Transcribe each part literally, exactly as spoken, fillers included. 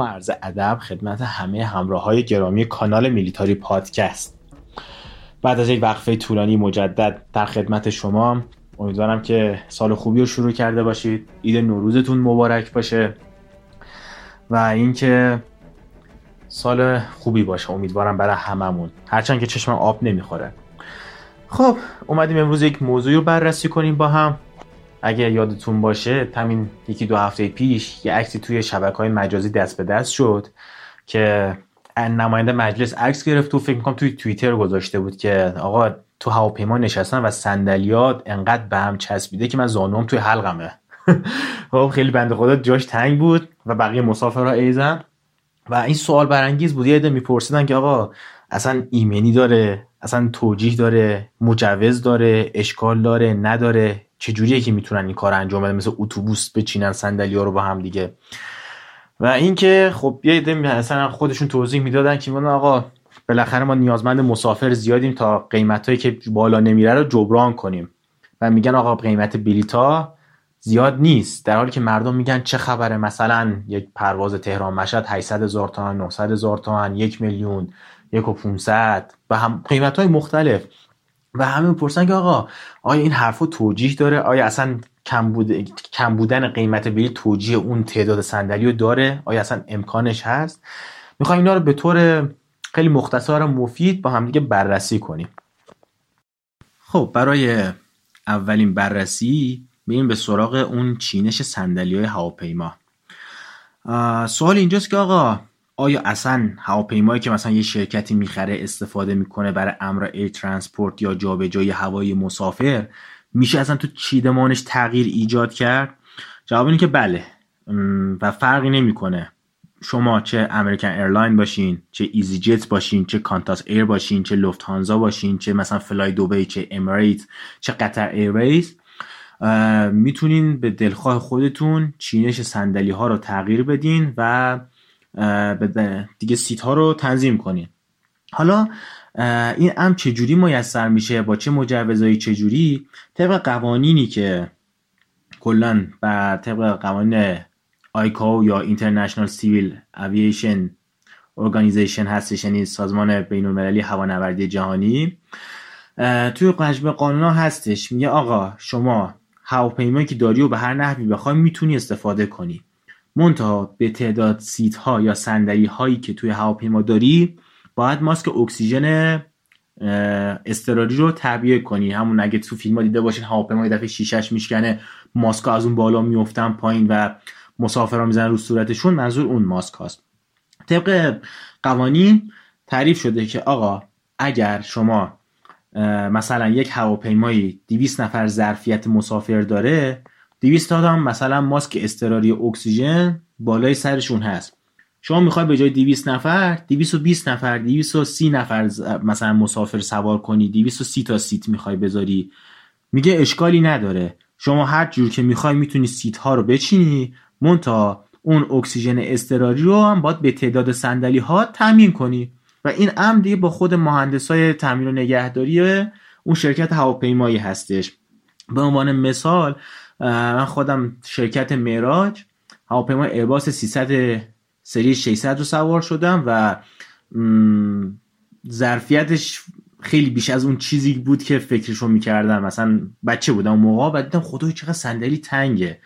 با عرض ادب خدمت همه همراههای گرامی کانال میلیتاری پادکست. بعد از یک وقفه طولانی مجدد در خدمت شما، امیدوارم که سال خوبی رو شروع کرده باشید. عید نوروزتون مبارک باشه و اینکه سال خوبی باشه امیدوارم برای هممون، هرچند که چشمم آب نمیخوره. خب اومدیم امروز یک موضوعی رو بررسی کنیم با هم. اگه یادتون باشه همین یکی دو هفته پیش یه عکسی توی شبکه‌های مجازی دست به دست شد که نماینده مجلس عکس گرفت و فکر می‌کنم توی توییتر گذاشته بود که آقا تو هواپیما نشستن و صندلیات انقدر به هم چسبیده که من زانوم توی حلقمه. خب خیلی بنده خدا جاش تنگ بود و بقیه مسافرها ایزن، و این سوال برانگیز بود. یه عده می‌پرسیدن که آقا اصلا ایمنی داره، اصلا توجیه داره، مجوز داره، اشکال داره، نداره، چجوریه که میتونن این کار انجام بدن، مثل اتوبوس بچینن صندلی‌ها رو با هم دیگه. و اینکه خب یه عده مثلا خودشون توضیح میدادن که من آقا بالاخره ما نیازمند مسافر زیادیم تا قیمتایی که بالا نمیره رو جبران کنیم، و میگن آقا قیمت بلیط‌ها زیاد نیست، در حالی که مردم میگن چه خبره مثلا یک پرواز تهران مشهد هشتصد هزار تومان، نهصد هزار تومان، یک میلیون، یک و پانصد و هم قیمت‌های مختلف. و همه میپرسن که آقا آیا این حرفو توجیه داره؟ آیا اصلا کم بوده، کم بودن قیمت بلیط توجیه اون تعداد صندلیو داره؟ آیا اصلا امکانش هست؟ میخوایم اینا رو به طور خیلی مختصر و مفید با هم دیگه بررسی کنیم. خب برای اولین بررسی میریم به سراغ اون چینش صندلی‌های هواپیما. سوال اینجاست که آقا آیا اصلا هواپیمایی که مثلا یه شرکتی میخره استفاده میکنه برای امر ای ترانسپورت یا جابجایی هوای مسافر، میشه اصلا تو چیدمانش تغییر ایجاد کرد؟ جواب اینه که بله، و فرقی نمیکنه شما چه امریکن ایرلاین باشین، چه ایزی جت باشین، چه کانتاس ایر باشین، چه لوفتهانزا باشین، چه مثلا فلای دبی، چه امریت، چه قطر ایرویز، میتونین به دلخواه خودتون چینش صندلی ها رو تغییر بدین و دیگه سیت ها رو تنظیم کنین. حالا این امر چجوری میسر میشه، با چه مجوزایی، چجوری؟ طبق قوانینی که کلا بر طبق قوانین آیکاو یا اینترنشنال سیویل اوییشن ارگانیزیشن هستش، یعنی سازمان بین المللی هوانوردی جهانی، توی مجموع قانونا هستش میگه آقا شما هواپیمایی که داری و به هر نحوی بخوای میتونی استفاده کنی، منتها به تعداد سیت ها یا صندلی هایی که توی هواپیما داری باید ماسک اکسیژن اضطراری رو تعبیه کنی. همون اگه تو فیلم ها دیده باشین هواپیما یه دفعه شیشه‌اش میشکنه، ماسک ها از اون بالا میافتن پایین و مسافرها میزنن رو صورتشون، منظور اون ماسک هاست. طبق قوانین تعریف شده که آقا اگر شما مثلا یک هواپیمایی دویست نفر ظرفیت مسافر داره، دویست آدم مثلا ماسک اضطراری اکسیژن بالای سرشون هست، شما میخوای به جای دویست نفر دویست و بیست نفر دویست و سی نفر مثلا مسافر سوار کنی، دویست و سی تا سیت میخوای بذاری، میگه اشکالی نداره، شما هر جور که میخوای میتونی سیت ها رو بچینی، منتها اون اکسیژن اضطراری رو هم باید به تعداد صندلی ها تامین کنی. و این امر دیگه با خود مهندسای تامین و نگهداری اون شرکت هواپیمایی هستش. به عنوان مثال من خودم شرکت معراج هواپیمای ایرباس سیصد سری ششصد رو سوار شدم و ظرفیتش خیلی بیش از اون چیزی بود که فکرشو میکردم. مثلا بچه بودم اون موقع و دیدم خدای چقدر صندلی تنگه،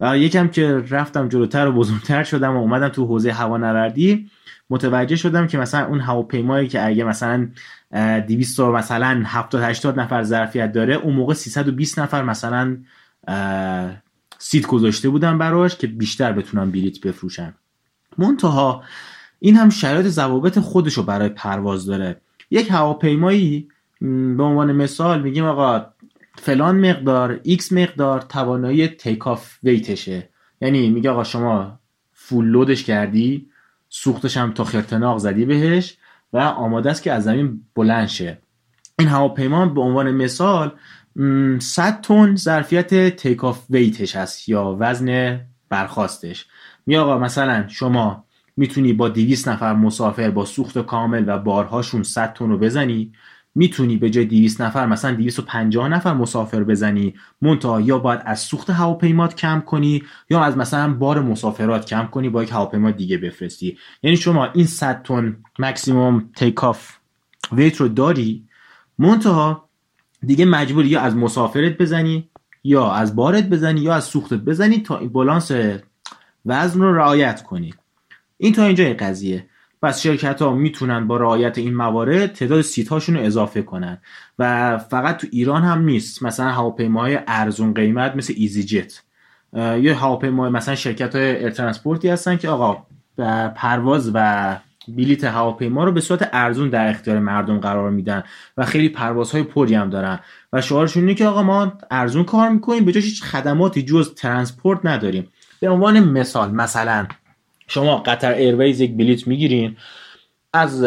و یکم که رفتم جلوتر و بزرگتر شدم و اومدم تو حوزه هوانوردی متوجه شدم که مثلا اون هواپیمایی که اگه مثلا دویست مثلا هفتاد هشتاد نفر ظرفیت داره، اون موقع سیصد و بیست نفر مثلا سیت گذاشته بودن براش که بیشتر بتونن بلیت بفروشن. منتها این هم شرایط ضوابط خودشو برای پرواز داره. یک هواپیمایی به عنوان مثال میگیم آقا فلان مقدار ایکس مقدار توانایی تیکاف ویتشه، یعنی میگه آقا شما فول لودش کردی، سوختش هم تا خرطناق زدی بهش و آماده است که از زمین بلند شه. این هواپیما به عنوان مثال صد تن ظرفیت تیکاف ویتش هست یا وزن برخاستش. می آقا مثلا شما میتونی با دویست نفر مسافر با سوخت کامل و بارهاشون صد تن رو بزنی، میتونی به جای دویست نفر مثلا دویست و پنجاه نفر مسافر بزنی، منتها یا باید از سوخت هواپیمات کم کنی یا از مثلا بار مسافرات کم کنی با یک هواپیما دیگه بفرستی. یعنی شما این صد تن ماکسیمم تیک آف ویت رو داری، منتها دیگه مجبوری یا از مسافرت بزنی یا از بارت بزنی یا از سوختت بزنی تا این بالانس وزن رو رعایت کنی. این تا اینجای قضیه. پس شرکت ها میتونن با رعایت این موارد تعداد سیت هاشون رو اضافه کنن و فقط تو ایران هم نیست، مثلا هواپیماهای ارزون قیمت مثل ایزی جت یا هواپیماهای مثلا شرکت های ایرترانسپورتی هستن که آقا پرواز و بلیت هواپیما رو به صورت ارزون در اختیار مردم قرار میدن و خیلی پروازهای پری هم دارن و شعارشون اینه که آقا ما ارزون کار میکنیم، به جاش هیچ خدماتی جز ترانسپورت نداریم. به عنوان مثال مثلا شما قطر ایرویز یک بلیت میگیرین، از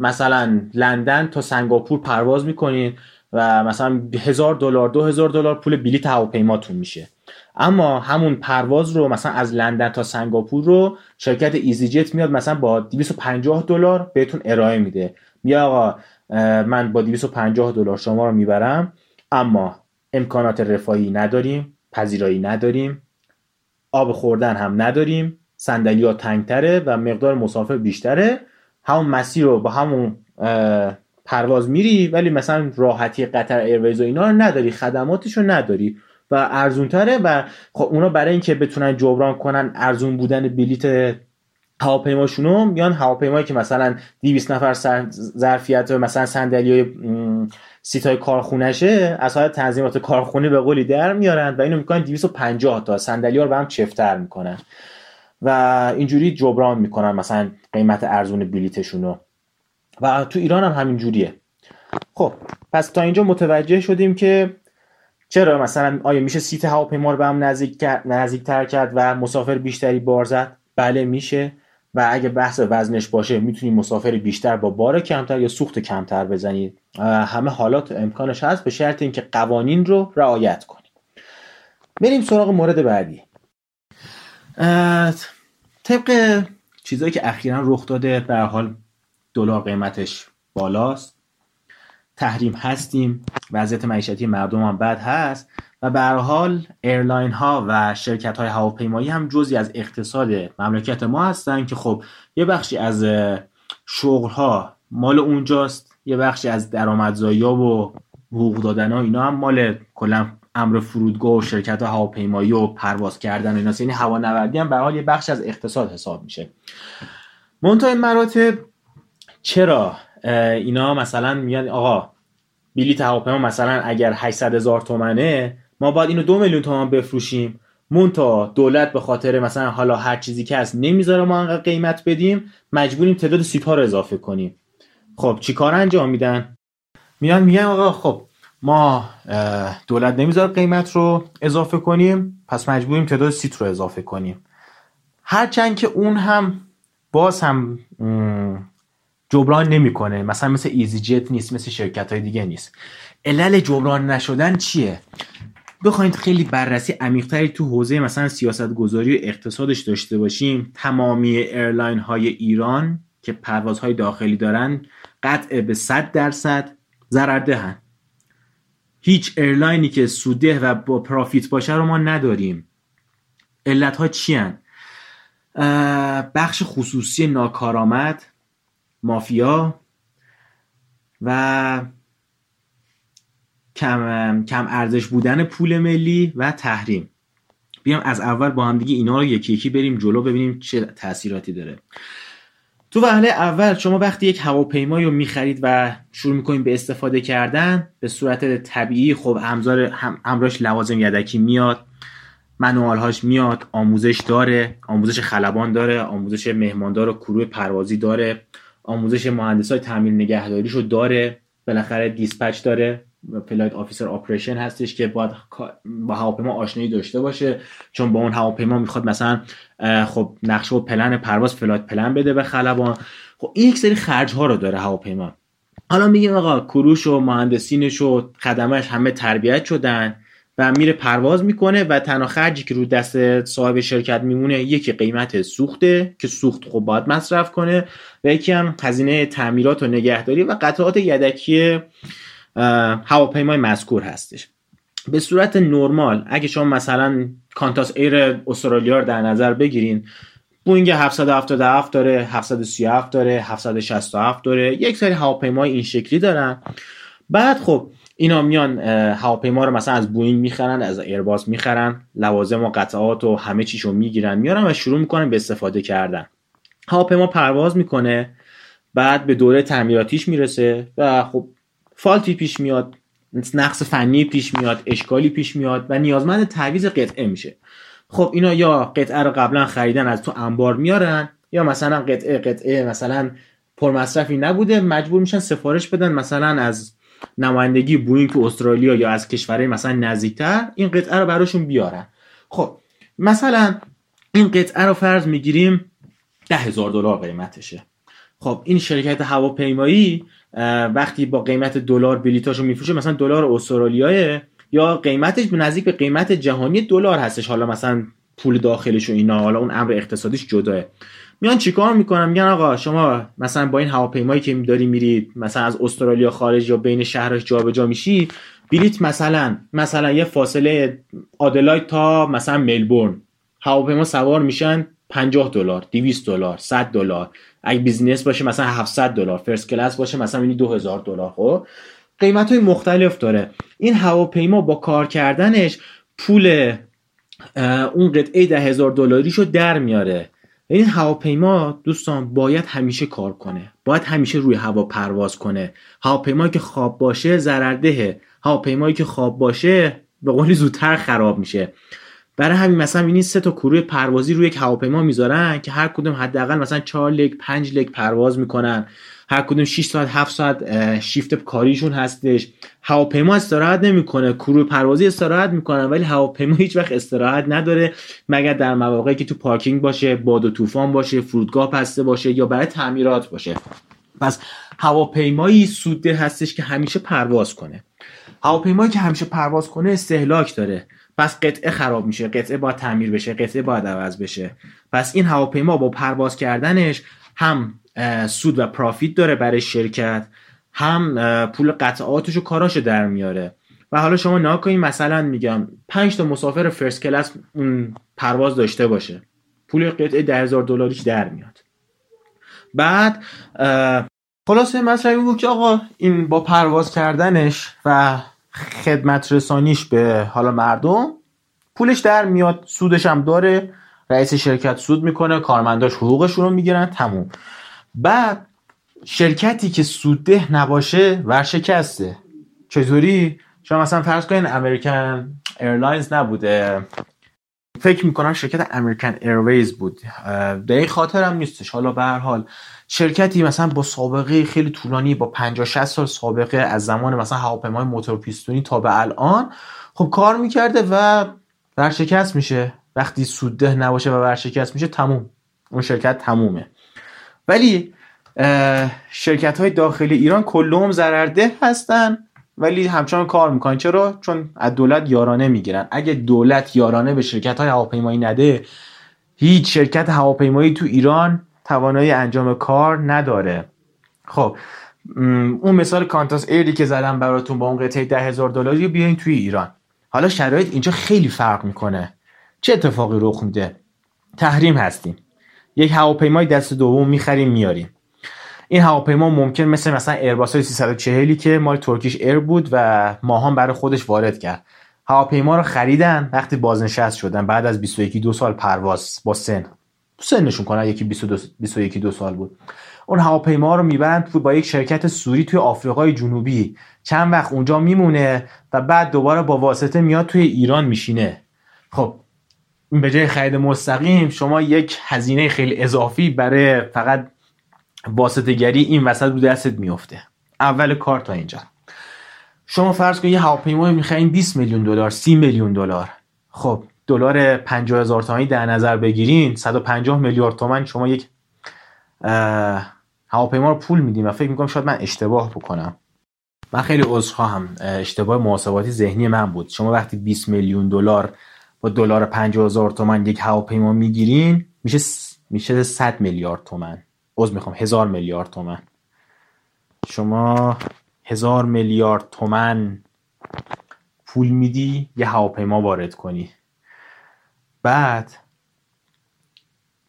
مثلا لندن تا سنگاپور پرواز میکنین و مثلا هزار دلار دو هزار دلار پول بلیت هواپیماتون میشه، اما همون پرواز رو مثلا از لندن تا سنگاپور رو شرکت ایزی جت میاد مثلا با دویست و پنجاه دلار بهتون ارائه میده، میگه آقا من با دویست و پنجاه دلار شما رو میبرم، اما امکانات رفاهی نداریم، پذیرایی نداریم، آب خوردن هم نداریم، صندلی‌ها تنگ‌تره و مقدار مسافر بیشتره، همون مسیر رو با همون پرواز میری ولی مثلا راحتی قطر ایرویز و اینا رو نداری، خدماتش رو نداری و ارزون‌تره. و خب اونا برای اینکه بتونن جبران کنن ارزون بودن بلیت هواپیماشونو میان هواپیمایی که مثلا دویست نفر ظرفیت و مثلا صندلی‌های سیتای کارخونهشه، از حالت تنظیمات کارخونه به قولی در میارن و اینو میکنن دویست و پنجاه تا صندلی‌ها رو به هم چفتر میکنن و اینجوری جبران میکنن مثلا قیمت ارزون بلیتشونو و تو ایران هم همین جوریه. خب پس تا اینجا متوجه شدیم که چرا مثلا آیا میشه سیت هواپیما رو به هم نزدیک نزدیک‌تر کرد و مسافر بیشتری بار زد؟ بله میشه، و اگه بحث وزنش باشه میتونی مسافر بیشتر با بار کمتر یا سوخت کمتر بزنی. همه حالات امکانش هست به شرط اینکه قوانین رو رعایت کنی. بریم سراغ مورد بعدی. طبق چیزایی که اخیراً رخ داده، به هر حال دلار قیمتش بالاست، تحریم هستیم، وضعیت معیشتی مردم هم بد هست و به هر حال ایرلاین ها و شرکت های هواپیمایی هم جزئی از اقتصاد مملکت ما هستن که خب یه بخشی از شغل ها مال اونجاست، یه بخشی از درآمدزایی ها و حقوق دادن ها اینا هم مال کلا امر فرودگاه و شرکت ها هواپیمایی و پرواز کردن و ایناست. یعنی هوانوردی هم به هر حال یه بخش از اقتصاد حساب میشه. منتها این مراتب چرا اینا مثلا میگن آقا بلیت هواپیما مثلا اگر هشتصد هزار تومنه ما باید اینو دو میلیون تومان بفروشیم، منتها دولت به خاطر مثلا حالا هر چیزی که هست نمیذاره ما انقدر قیمت بدیم، مجبوریم تعداد سیت ها رو اضافه کنیم. خب چیکار انجام میدن؟ میان میگن آقا خب ما دولت نمیذاره قیمت رو اضافه کنیم، پس مجبوریم تعداد سیت رو اضافه کنیم. هرچند که اون هم باز هم جبران نمیکنه، مثلا مثل ایزی جت نیست، مثل شرکت های دیگه نیست. علل جبران نشدن چیه؟ بخواید خیلی بررسی عمیق تری تو حوزه مثلا سیاست گذاری و اقتصادش داشته باشیم، تمامی ایرلاین های ایران که پروازهای داخلی دارن قطع به صد درصد ضررده. هیچ ایرلاینی که سوده و با پرافیت باشه رو ما نداریم. علت ها چی هن؟ بخش خصوصی ناکارآمد، مافیا و کم کم ارزش بودن پول ملی و تحریم. بیام از اول با هم دیگه اینا رو یکی یکی بریم جلو ببینیم چه تأثیراتی داره. تو وهله اول شما وقتی یک هواپیمایی رو می‌خرید و شروع می‌کنید به استفاده کردن، به صورت طبیعی خب همزار هم همراهش لوازم یدکی میاد، منوال‌هاش میاد، آموزش داره، آموزش خلبان داره، آموزش مهماندار و کروی پروازی داره، آموزش مهندسای تامین نگهداریشو داره، بالاخره دیسپچ داره، فلایت آفیسر اپریشن هستش که باید با هواپیما آشنایی داشته باشه، چون با اون هواپیما میخواد مثلا خب نقشه و پلن پرواز فلایت پلن بده به خلبان. خب این یک سری خرج ها رو داره هواپیما. حالا میگیم آقا کروش و مهندسینش و خدمه‌اش همه تربیت شدن، و میره پرواز میکنه و تنها خرجی که رو دست صاحب شرکت میمونه یکی قیمت سوخته که سوخت خب باید مصرف کنه و یکی هم هزینه تعمیرات و نگهداری و قطعات یدکی هواپیمای مذکور هستش. به صورت نرمال اگه شما مثلا کانتاس ایر استرالیا رو در نظر بگیرین، بوینگ هفتصد و هفتاد و هفت داره، هفتصد و سی و هفت داره، هفتصد و شصت و هفت داره، یک سری هواپیمای این شکلی دارن. بعد خب اینا میان هواپیما رو مثلا از بوینگ میخرن، از ایرباس میخرن، لوازم و قطعات و همه چیشو میگیرن میارن و شروع میکنن به استفاده کردن. هواپیما پرواز میکنه، بعد به دوره تعمیراتیش میرسه و خب فالتی پیش میاد، نقص فنی پیش میاد، اشکالی پیش میاد و نیازمند تعویض قطعه میشه. خب اینا یا قطعه رو قبلا خریدن از تو انبار میارن، یا مثلا قطعه قطعه مثلا پرمصرفی نبوده، مجبور میشن سفارش بدن مثلا از نمایندگی بوینگ تو استرالیا یا از کشورهای مثلا نزدیکتر این قطعه رو براشون بیارن. خب مثلا این قطعه رو فرض میگیریم ده هزار دلار قیمتشه. خب این شرکت هواپیمایی وقتی با قیمت دلار بلیطاشو میفروشه، مثلا دلار استرالیایه یا قیمتش نزدیک به قیمت جهانی دلار هستش، حالا مثلا پول داخلش و اینا، حالا اون امر اقتصادیش جداه، میان چیکار میکنن؟ میگن آقا شما مثلا با این هواپیمایی که داری میرید مثلا از استرالیا خارج یا بین شهرش جابجا میشی، بلیت مثلا مثلا یه فاصله آدلاید تا مثلا ملبورن هواپیما سوار میشن پنجاه دلار، دویست دلار، صد دلار، اگه بیزینس باشه مثلا هفتصد دلار، فرست کلاس باشه مثلا این دو هزار دلار. خب قیمت های مختلف داره. این هواپیما با کار کردنش پول اون قطعه ده هزار دلاریشو در میاره. این هواپیما دوستان باید همیشه کار کنه، باید همیشه روی هوا پرواز کنه. هواپیمایی که خواب باشه ضررده، هواپیمایی که خواب باشه به قولی زودتر خراب میشه. برای همین مثلا این سه تا کروی پروازی روی یک هواپیما میذارن که هر کدوم حداقل مثلا چهار لگ پنج لگ پرواز میکنن، هر کدوم شش ساعت هفت ساعت شیفت کاریشون هستش. هواپیما استراحت نمیکنه، کروی پروازی استراحت میکنن، ولی هواپیما هیچ وقت استراحت نداره مگر در مواقعی که تو پارکینگ باشه، باد و طوفان باشه، فرودگاه بسته باشه یا برای تعمیرات باشه. پس هواپیمایی سوده هستش که همیشه پرواز کنه. هواپیمایی که همیشه پرواز کنه استهلاک داره، پس قطعه خراب میشه، قطعه باید تعمیر بشه، قطعه باید عوض بشه. پس این هواپیما با پرواز کردنش هم سود و پرافیت داره برای شرکت، هم پول قطعاتش و کاراشو در میاره. و حالا شما نگاه کنید مثلا میگم پنج تا مسافر فرست کلاس اون پرواز داشته باشه، پول قطعه ده هزار دلاریش در میاد. بعد خلاصه مثلا این بود که آقا این با پرواز کردنش و خدمت رسانیش به حالا مردم پولش در میاد، سودش هم داره، رئیس شرکت سود میکنه، کارمنداش حقوقشون رو میگیرن، تموم. بعد شرکتی که سودده نباشه ورشکسته. چطوری؟ شما مثلا فرض کنین امریکن ایرلاینز نبوده، فکر میکنم شرکت امریکن ایرویز بود، دقیق خاطرم نیستش. حالا به هر حال شرکتی مثلا با سابقه خیلی طولانی، با پنجاه شصت سال سابقه از زمان مثلا هواپیمای موتور پیستونی تا به الان خب کار میکرده و ورشکست میشه. وقتی سودده نباشه و ورشکست میشه تموم، اون شرکت تمومه. ولی شرکت های داخلی ایران کلهم ضررده هستن ولی همچنان کار میکنن. چرا؟ چون از دولت یارانه میگیرن. اگه دولت یارانه به شرکت های هواپیمایی نده، هیچ شرکت هواپیمایی تو ایران توانایی انجام کار نداره. خب اون مثال کانتاس ایری که زدم براتون با اون قطعه ده هزار دلاری رو بیاین توی ایران. حالا شرایط اینجا خیلی فرق میکنه. چه اتفاقی رخ میده؟ تحریم هستیم، یک هواپیمای دست دوم میخریم میاریم. این هواپیما ممکن مثل مثلا ایرباس های سیصد و چهل که مال ترکیش ایر بود و ماهان برای خودش وارد کرد، هواپیما رو خریدن، وقتی بازنشست شدن بعد از بیست و یک دو سال پرواز با سن سنشون کنن، یکی بیست و یک دو سال بود، اون هواپیما رو میبرن تو با یک شرکت سوری توی آفریقای جنوبی، چند وقت اونجا میمونه و بعد دوباره با واسطه میاد توی ایران میشینه. خب به جای خرید مستقیم شما یک هزینه خیلی اضافی برای فقط واسطه‌گری این وسط رو دستت میفته. اول کار تا اینجا شما فرض کن یه هواپیما میخرین بیست میلیون دلار، سی میلیون دلار. خب دلار پنجاه هزار تومانی در نظر بگیرین، صد و پنجاه میلیارد تومان شما یک هواپیما رو پول میدین و فکر میکنم شاید من اشتباه بکنم من خیلی عذرخواهم، اشتباه محاسباتی ذهنی من بود. شما وقتی بیست میلیون دلار با دلار پنجاه هزار تومان یک هواپیما میگیرین میشه میشه صد میلیارد تومان. عذر میخوام، هزار میلیارد تومان. شما هزار میلیارد تومان پول میدی یه هواپیما وارد کنی، بعد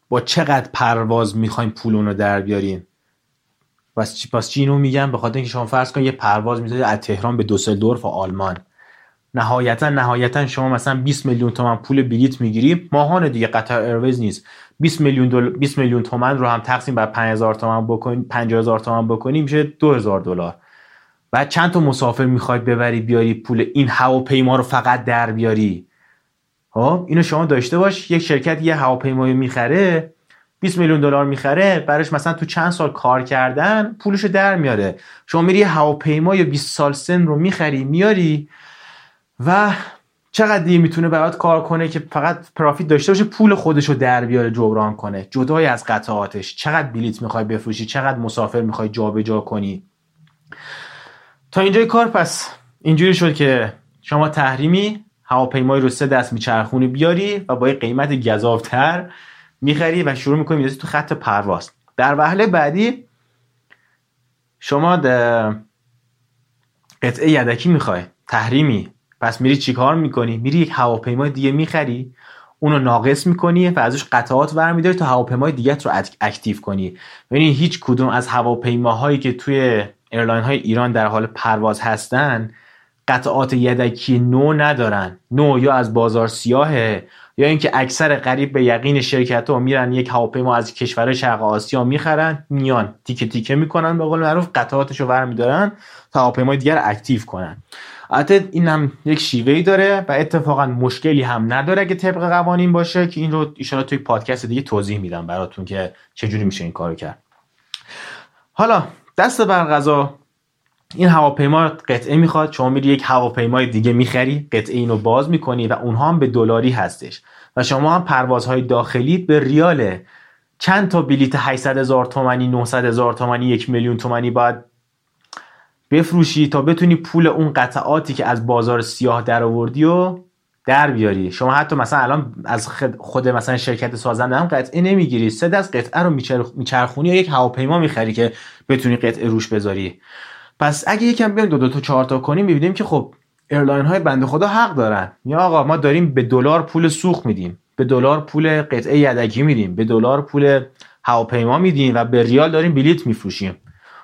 با چقدر پرواز میخوایم پول اون رو در بیاریم؟ پس چی اینو میگم؟ به خاطر اینکه شما فرض کن یه پرواز میذاری از تهران به دوسلدورف و آلمان، نهایتا نهایتا شما مثلا بیست میلیون تومان پول بلیت میگیری ماهانه دیگه، قطر ایرویز نیست. بیست میلیون دل... بیست میلیون تومان رو هم تقسیم بر پنج هزار تومان بکنی، پنجاه هزار تومان بکنی میشه دو هزار دلار. بعد چند تا مسافر میخوای ببری بیاری پول این هواپیما رو فقط در بیاری؟ ها، اینو شما داشته باش. یک شرکت یه هواپیمایی میخره، بیست میلیون دلار میخره، برایش مثلا تو چند سال کار کردن پولشو در میاره. شما میری هواپیما یا بیست سال سن رو میخری میاری و چقدر دیگه میتونه برات کار کنه که فقط پرافیت داشته باشه، پول خودشو در بیاره، جبران کنه، جدای از قطعاتش. چقدر بلیت میخوای بفروشی، چقدر مسافر میخوای جابجا کنی. تا اینجای کار پس اینجوری شد که شما تحریمی هواپیمایی رو سه دست میچرخونی بیاری و با یه قیمت گزاف‌تر میخری و شروع میکنی میدازی تو خط پرواز. در وهله بعدی شما قطعه یدکی میخوای، تحریمی، پس میری چیکار میکنی؟ میری یک هواپیمای دیگه میخری، اونو ناقص میکنی و ازش قطعات برمیداری تا هواپیمای دیگه رو اکتیو کنی. یعنی هیچ کدوم از هواپیماهایی که توی ایرلاین های ایران در حال پرواز هستن قطعات یدکی نو ندارن. نو یا از بازار سیاهه یا اینکه اکثر قریب به یقین شرکت‌ها میرن یک هواپیما از کشورهای شرق آسیا میخرن، میان تیکه تیکه میکنن به قول معروف، قطعاتشو برمیدارن تا هواپیمای دیگر اکتیو کنن. البته اینم یک شیوهی داره و اتفاقا مشکلی هم نداره اگه طبق قوانین باشه، که این رو ان شاء الله توی پادکست دیگه توضیح میدم براتون که چجوری میشه این کارو کرد. حالا دست بر قضا این هواپیما قطعه میخواد، شما میری یک هواپیمای دیگه میخری، قطعه اینو باز میکنی و اونها هم به دلاری هستش و شما هم پروازهای داخلی به ریاله. چند تا بلیت هشتصد هزار تومانی، نهصد هزار تومانی، یک میلیون تومانی باید بفروشی تا بتونی پول اون قطعاتی که از بازار سیاه در آوردی و در بیاری. شما حتی مثلا الان از خود مثلا شرکت سازنده هم قطعه نمیگیری، سه دست قطعه رو میچرخونی یا یک هواپیما میخری که بتونی قطعه روش بذاری. پس اگه یکم بیایم دو دو تا چهار تا کنیم می‌بینیم که خب ایرلاین های بنده خدا حق دارن. یا آقا ما داریم به دلار پول سوخت میدیم، به دلار پول قطعه یدکی میدیم، به دلار پول هواپیما میدیم و به ریال داریم بلیت میفروشیم.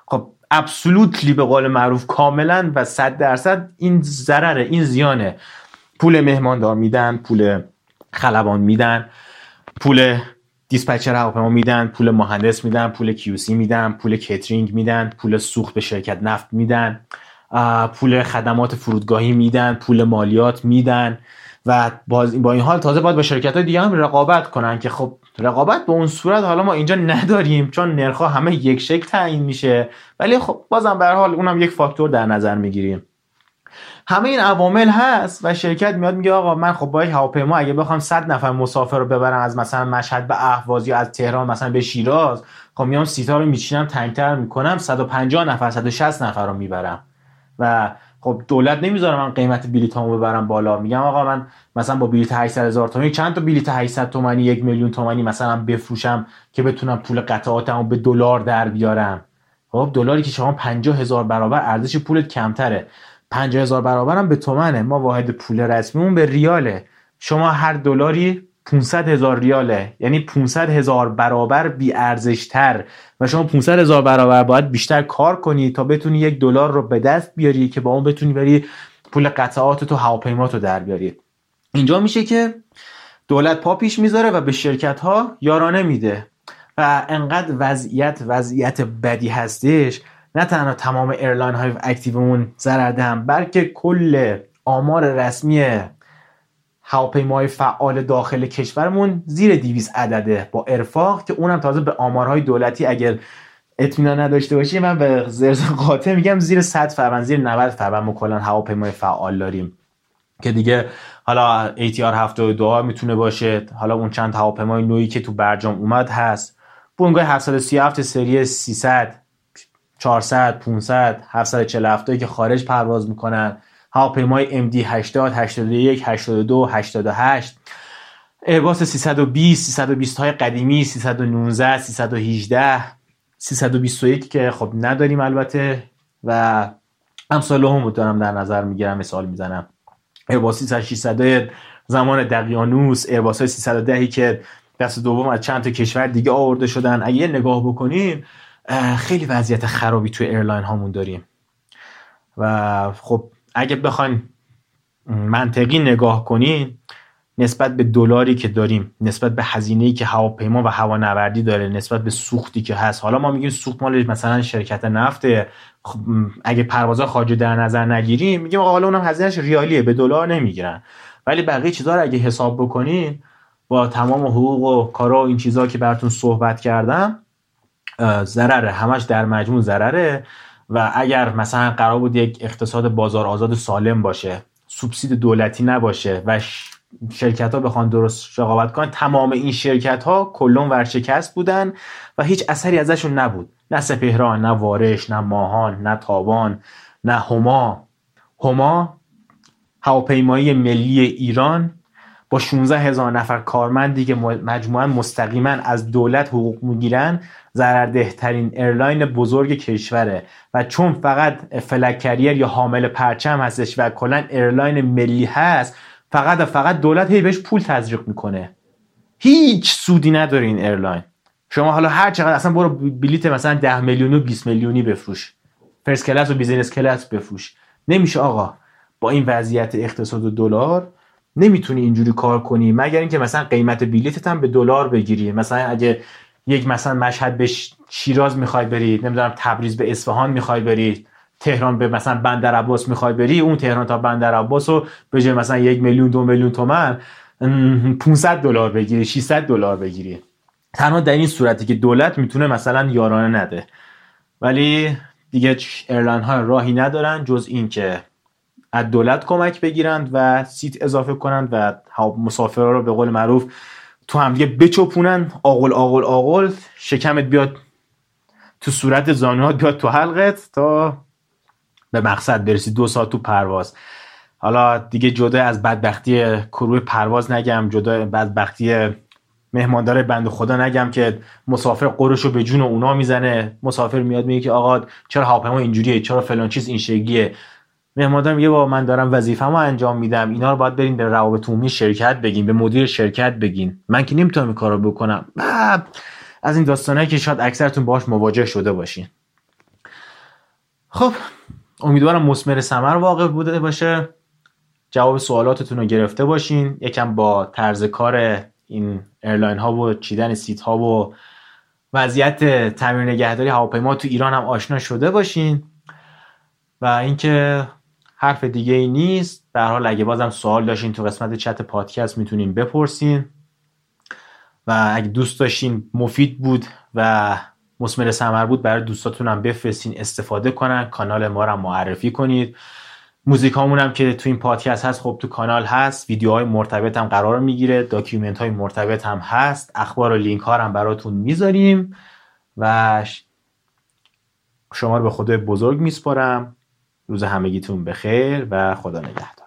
خب ابسولوتلی به قول معروف کاملا و صد درصد این ضرره، این زیانه. پول مهماندار میدن، پول خلبان میدن، پول دیسپچر هواپیما میدن، پول مهندس میدن، پول کیوسی میدن، پول کیترینگ میدن، پول سوخت به شرکت نفت میدن، پول خدمات فرودگاهی میدن، پول مالیات میدن و باز با این حال تازه باید با شرکت‌های دیگه هم رقابت کنن که خب رقابت به اون صورت حالا ما اینجا نداریم چون نرخ‌ها همه یک شکل تعیین میشه، ولی خب بازم به هر حال اونم یک فاکتور در نظر میگیریم. همه این عوامل هست و شرکت میاد میگه آقا من خب با یک هواپیما اگه بخوام صد نفر مسافر رو ببرم از مثلا مشهد به اهواز یا از تهران مثلا به شیراز، خب میام سیتا رو میچینم تنگتر میکنم، صد و پنجاه نفر صد و شصت نفر رو میبرم و خب دولت نمیذاره من قیمت بلیطامو ببرم بالا. میگم آقا من مثلا با بلیط هشتصد هزار تومانی چند تا بلیط هشتصد تومانی، یک میلیون تومانی مثلا بفروشم که بتونم پول قطعاتمو به دلار در بیارم. خب دلاری که شما پنجاه هزار برابر ارزش پولت کمتره، پنجاه هزار برابر هم به تومنه، ما واحد پول رسمیمون به ریاله، شما هر دلاری پانصد هزار ریاله، یعنی پانصد هزار برابر بی ارزش‌تر و شما پانصد هزار برابر باید بیشتر کار کنی تا بتونی یک دلار رو به دست بیاری که با اون بتونی بری پول قطعات تو هواپیمات رو در بیاری. اینجا میشه که دولت پا پیش میذاره و به شرکت‌ها یارانه میده و انقدر وضعیت وضعیت بدی هستش، نه تنها تمام ایرلاین های اکتیومون ضرر دهن، بلکه کل آمار رسمی هواپیماهای فعال داخل کشورمون زیر دویست عدده با ارفاق، که اونم تازه به آمارهای دولتی اگر اطمینان نداشته باشی من به زرز قاطع میگم زیر صد فروند، زیر نود فروند کلا هواپیمای فعال داریم که دیگه حالا ای تی آر هفتاد و دو میتونه باشه، حالا اون چند هواپیمای نوعی که تو برجام اومد هست، بونگای هفتصد و سی و هفت سری سیصد چهارصد، پانصد، هفتصد و چهل و هفت که خارج پرواز میکنن، هواپیمای ام دی هشتاد، هشتاد و یک، هشتاد و دو، هشتاد و هشت، ایرباس سیصد و بیست، سیصد و بیست های قدیمی، سیصد و نوزده، سیصد و هجده، سیصد و بیست و یک که خب نداریم البته، و امثال هم بود دارم در نظر میگیرم، مثال میزنم. ایرباس سیصد و شصت زمان دقیانوس، ایرباس های سیصد و ده که دست دوم از چند تا کشور دیگه آورده شدن. اگه نگاه بکنیم خیلی وضعیت خرابی توی ایرلاین هامون داریم و خب اگه بخواین منطقی نگاه کنین نسبت به دلاری که داریم، نسبت به هزینه‌ای که هواپیما و هوانوردی داره، نسبت به سوختی که هست، حالا ما میگیم سوخت مال مثلا شرکت نفته، خب اگه پروازها خارجی در نظر نگیریم میگیم آقا حالا اونم هزینه‌اش ریالیه، به دلار نمیگیرن، ولی بقیه چیزا رو اگه حساب بکنین با تمام حقوق و کارا و این چیزا که براتون صحبت کردم، ضرره، همش در مجموع ضرره. و اگر مثلا قرار بود یک اقتصاد بازار آزاد سالم باشه، سوبسید دولتی نباشه و شرکت ها بخوان درست رقابت کنن، تمام این شرکت ها کلون ورشکست بودن و هیچ اثری ازشون نبود، نه سپهران، نه وارش، نه ماهان، نه تابان، نه هما. هما هواپیمایی ملی ایران با شانزده هزار نفر کارمندی که مجموعاً مستقیما از دولت حقوق میگیرن، ضرردهترین ایرلاین بزرگ کشوره و چون فقط فلک کریر یا حامل پرچم هستش و کلا ایرلاین ملی هست، فقط و فقط دولت هی بهش پول تزریق میکنه، هیچ سودی نداره این ایرلاین. شما حالا هر چقدر اصلا برو بلیت مثلا ده میلیونی و بیست میلیونی بفروش، فرست کلاس و بیزینس کلاس بفروش، نمیشه آقا. با این وضعیت اقتصاد و دلار نمیتونی اینجوری کار کنی، مگر اینکه مثلا قیمت بلیتت هم به دلار بگیری. مثلا اگه یک مثلا مشهد به شیراز میخوای بری، نمیدونم تبریز به اصفهان میخوای بری، تهران به مثلا بندرعباس میخوای بری، اون تهران تا بندرعباس رو به جای مثلا یک میلیون دو میلیون تومن پانصد دلار بگیری، ششصد دلار بگیری. تنها در این صورتی که دولت میتونه مثلا یارانه نده، ولی دیگه ایرلاین ها راهی ندارن جز این که از دولت کمک بگیرند و سیت اضافه کنند و مسافرها رو به قول معروف تو هم دیگه بچپونن، آغل آغل آغل، شکمت بیاد تو صورت، زانوات بیاد تو حلقت تا به مقصد برسی، دو ساعت تو پرواز. حالا دیگه جدا از بدبختی کروی پرواز نگم، جدا بدبختی مهماندار بنده خدا نگم که مسافر قرشو به جون اونا میزنه، مسافر میاد میگه که آقا چرا هواپیما اینجوریه، چرا فلان چیز این شکلیه، مهماندار میگه با من دارم وظیفه‌مو انجام میدم، اینا رو باید برین به روابط عمومی شرکت بگین، به مدیر شرکت بگین، من که نمیتونم این کارو بکنم. از این داستانایی که شاید اکثرتون باهاش مواجه شده باشین. خب امیدوارم مثمر ثمر واقع بوده باشه، جواب سوالاتتون رو گرفته باشین، یکم با طرز کار این ایرلاین ها و چیدن سیت ها و وضعیت تعمیر نگهداری هواپیما تو ایران هم آشنا شده باشین. و اینکه حرف دیگه ای نیست، در حال اگه بازم سوال داشتین تو قسمت چت پادکست میتونین بپرسین و اگه دوست داشتین مفید بود و مثمر ثمر بود برای دوستاتون هم بفرستین استفاده کنن، کانال ما رو معرفی کنید، موزیکامون هم که تو این پادکست هست خب تو کانال هست، ویدیوهای مرتبط هم قرار میگیره، داکیومنت های مرتبط هم هست، اخبار و لینک ها هم براتون میذاریم و شما رو به خدای بزرگ میسپارم. روز همگیتون بخیر و خدا نگهدار.